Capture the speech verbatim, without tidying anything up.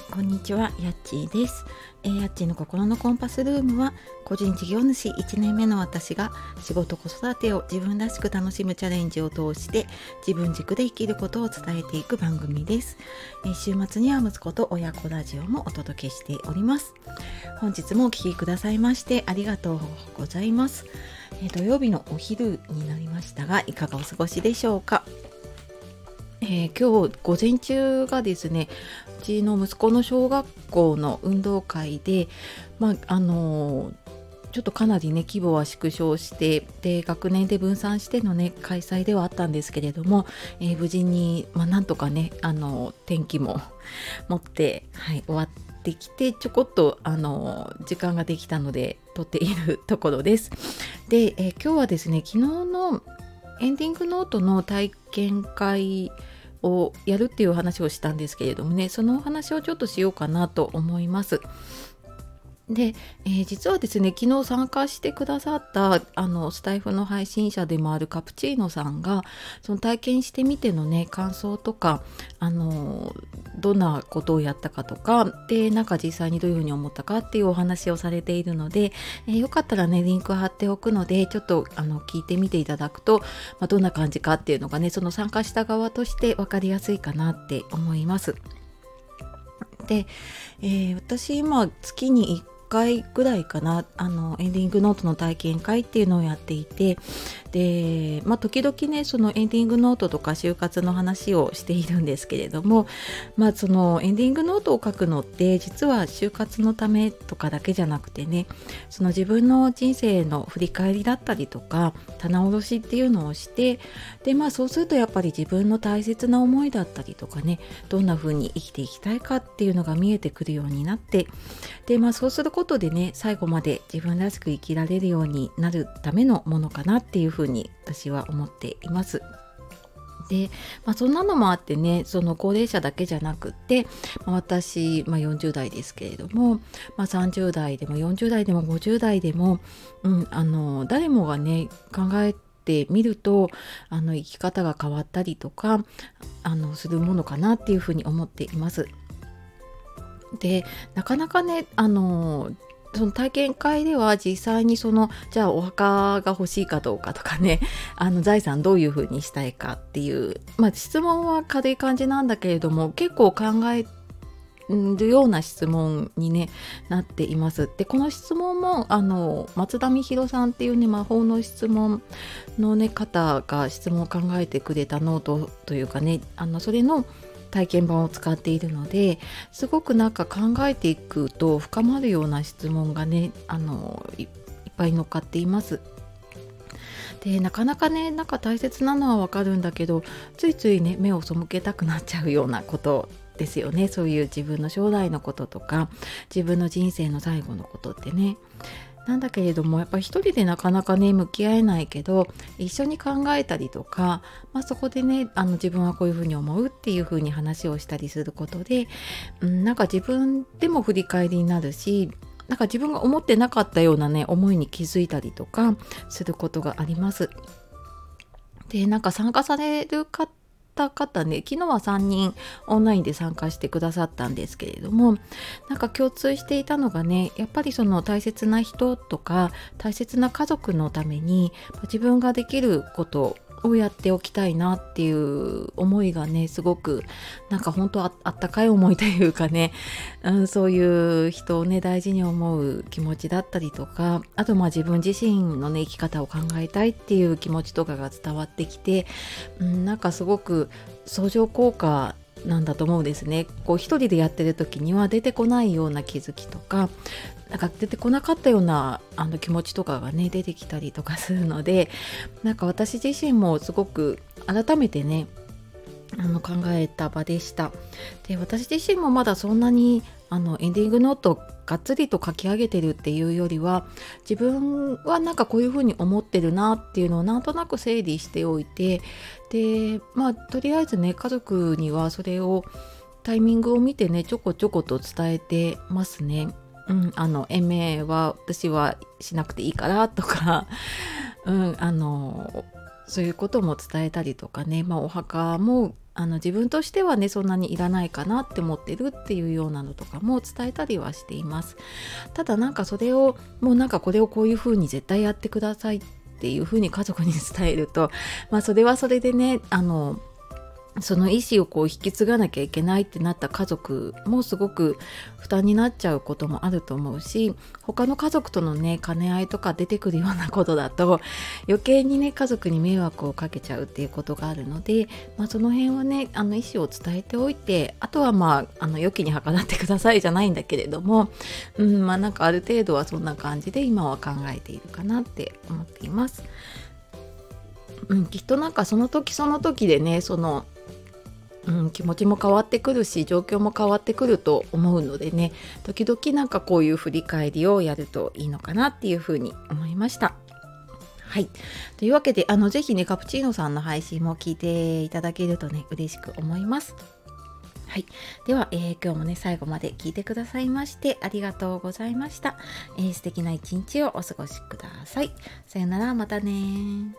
はい、こんにちは、やっちーです、えー、やっちーの心のコンパスルームは、個人事業主いちねんめの私が仕事子育てを自分らしく楽しむチャレンジを通して自分軸で生きることを伝えていく番組です、えー、週末には息子と親子ラジオもお届けしております。本日もお聞きくださいましてありがとうございます、えー、土曜日のお昼になりましたが、いかがお過ごしでしょうか。えー、今日午前中がですね、うちの息子の小学校の運動会で、まああのー、ちょっとかなりね規模は縮小してで学年で分散してのね開催ではあったんですけれども、えー、無事に、まあ、なんとかね、あのー、天気も持って、はい、終わってきてちょこっと、あのー、時間ができたので撮っているところです。で、えー、今日はですね、昨日のエンディングノートの体験会をやるっていう話をしたんですけれどもね、そのお話をちょっとしようかなと思います。で、えー、実はですね、昨日参加してくださったあのスタイフの配信者でもあるカプチーノさんが、その体験してみてのね感想とか、あのどんなことをやったかとかで、なんか実際にどういうふうに思ったかっていうお話をされているので、えー、よかったらねリンク貼っておくので、ちょっとあの聞いてみていただくと、まあ、どんな感じかっていうのがね、その参加した側として分かりやすいかなって思います。で、えー、私今月にいっかいぐらいかな、あのエンディングノートの体験会っていうのをやっていて、で、まあ、時々ねそのエンディングノートとか就活の話をしているんですけれども、まあ、そのエンディングノートを書くのって実は就活のためとかだけじゃなくてね、その自分の人生の振り返りだったりとか棚卸しっていうのをして、で、まあ、そうするとやっぱり自分の大切な思いだったりとかね、どんな風に生きていきたいかっていうのが見えてくるようになって、で、まあ、そうすることことでね、最後まで自分らしく生きられるようになるためのものかなっていうふうに私は思っています。で、まあ、そんなのもあってね、その高齢者だけじゃなくって、まあ、私、まあ、よんじゅうだいですけれども、まあ、さんじゅうだいでもよんじゅうだいでもごじゅうだいでも、うん、あの誰もがね考えてみると、あの生き方が変わったりとかあのするものかなっていうふうに思っています。で、なかなかね、あのその体験会では実際にそのじゃあお墓が欲しいかどうかとかね、あの財産どういうふうにしたいかっていう、まあ、質問は軽い感じなんだけれども、結構考えるような質問に、ね、なっています。で、この質問もあの松田美弘さんっていうね、魔法の質問の、ね、方が質問を考えてくれたノートというかね、あのそれの体験版を使っているので、すごくなんか考えていくと深まるような質問がね、あの い, いっぱい乗っかっています。で、なかなかね、なんか大切なのはわかるんだけど、ついついね目を背けたくなっちゃうようなことですよね。そういう自分の将来のこととか自分の人生の最後のことってね、なんだけれどもやっぱり一人でなかなかね向き合えないけど、一緒に考えたりとか、まあ、そこでね、あの自分はこういうふうに思うっていうふうに話をしたりすることで、うん、なんか自分でも振り返りになるし、なんか自分が思ってなかったようなね思いに気づいたりとかすることがあります。で、なんか参加される方方ね、昨日はさんにんオンラインで参加してくださったんですけれども、なんか共通していたのがね、やっぱりその大切な人とか大切な家族のために自分ができることをやっておきたいなっていう思いがね、すごくなんか本当 あ, あったかい思いというかね、うん、そういう人をね大事に思う気持ちだったりとか、あとまあ自分自身のね生き方を考えたいっていう気持ちとかが伝わってきて、うん、なんかすごく相乗効果なんだと思うんですね。こう一人でやってる時には出てこないような気づきとか、なんか出てこなかったようなあの気持ちとかがね出てきたりとかするので、なんか私自身もすごく改めてねあの考えた場でした。で、私自身もまだそんなにあのエンディングノートがっつりと書き上げてるっていうよりは、自分はなんかこういうふうに思ってるなっていうのをなんとなく整理しておいて、で、まあとりあえずね家族にはそれをタイミングを見てねちょこちょこと伝えてますね。うん、あの延命は私はしなくていいからとか、うん、あのそういうことも伝えたりとかね、まあ、お墓もあの自分としてはねそんなにいらないかなって思ってるっていうようなのとかも伝えたりはしています。ただなんかそれをもうなんかこれをこういう風に絶対やってくださいっていう風に家族に伝えると、まあそれはそれでねあのその意思をこう引き継がなきゃいけないってなった家族もすごく負担になっちゃうこともあると思うし、他の家族とのね兼ね合いとか出てくるようなことだと余計にね家族に迷惑をかけちゃうっていうことがあるので、まあ、その辺はねあの意思を伝えておいて、あとはまああの良きに計らってくださいじゃないんだけれども、うん、まあなんかある程度はそんな感じで今は考えているかなって思っています。うん、きっとなんかその時その時でねそのうん、気持ちも変わってくるし状況も変わってくると思うのでね、時々なんかこういう振り返りをやるといいのかなっていうふうに思いました。はい、というわけであのぜひねカプチーノさんの配信も聞いていただけるとね嬉しく思います。はい、では、えー、今日もね最後まで聞いてくださいましてありがとうございました。えー、素敵な一日をお過ごしください。さよなら、またね。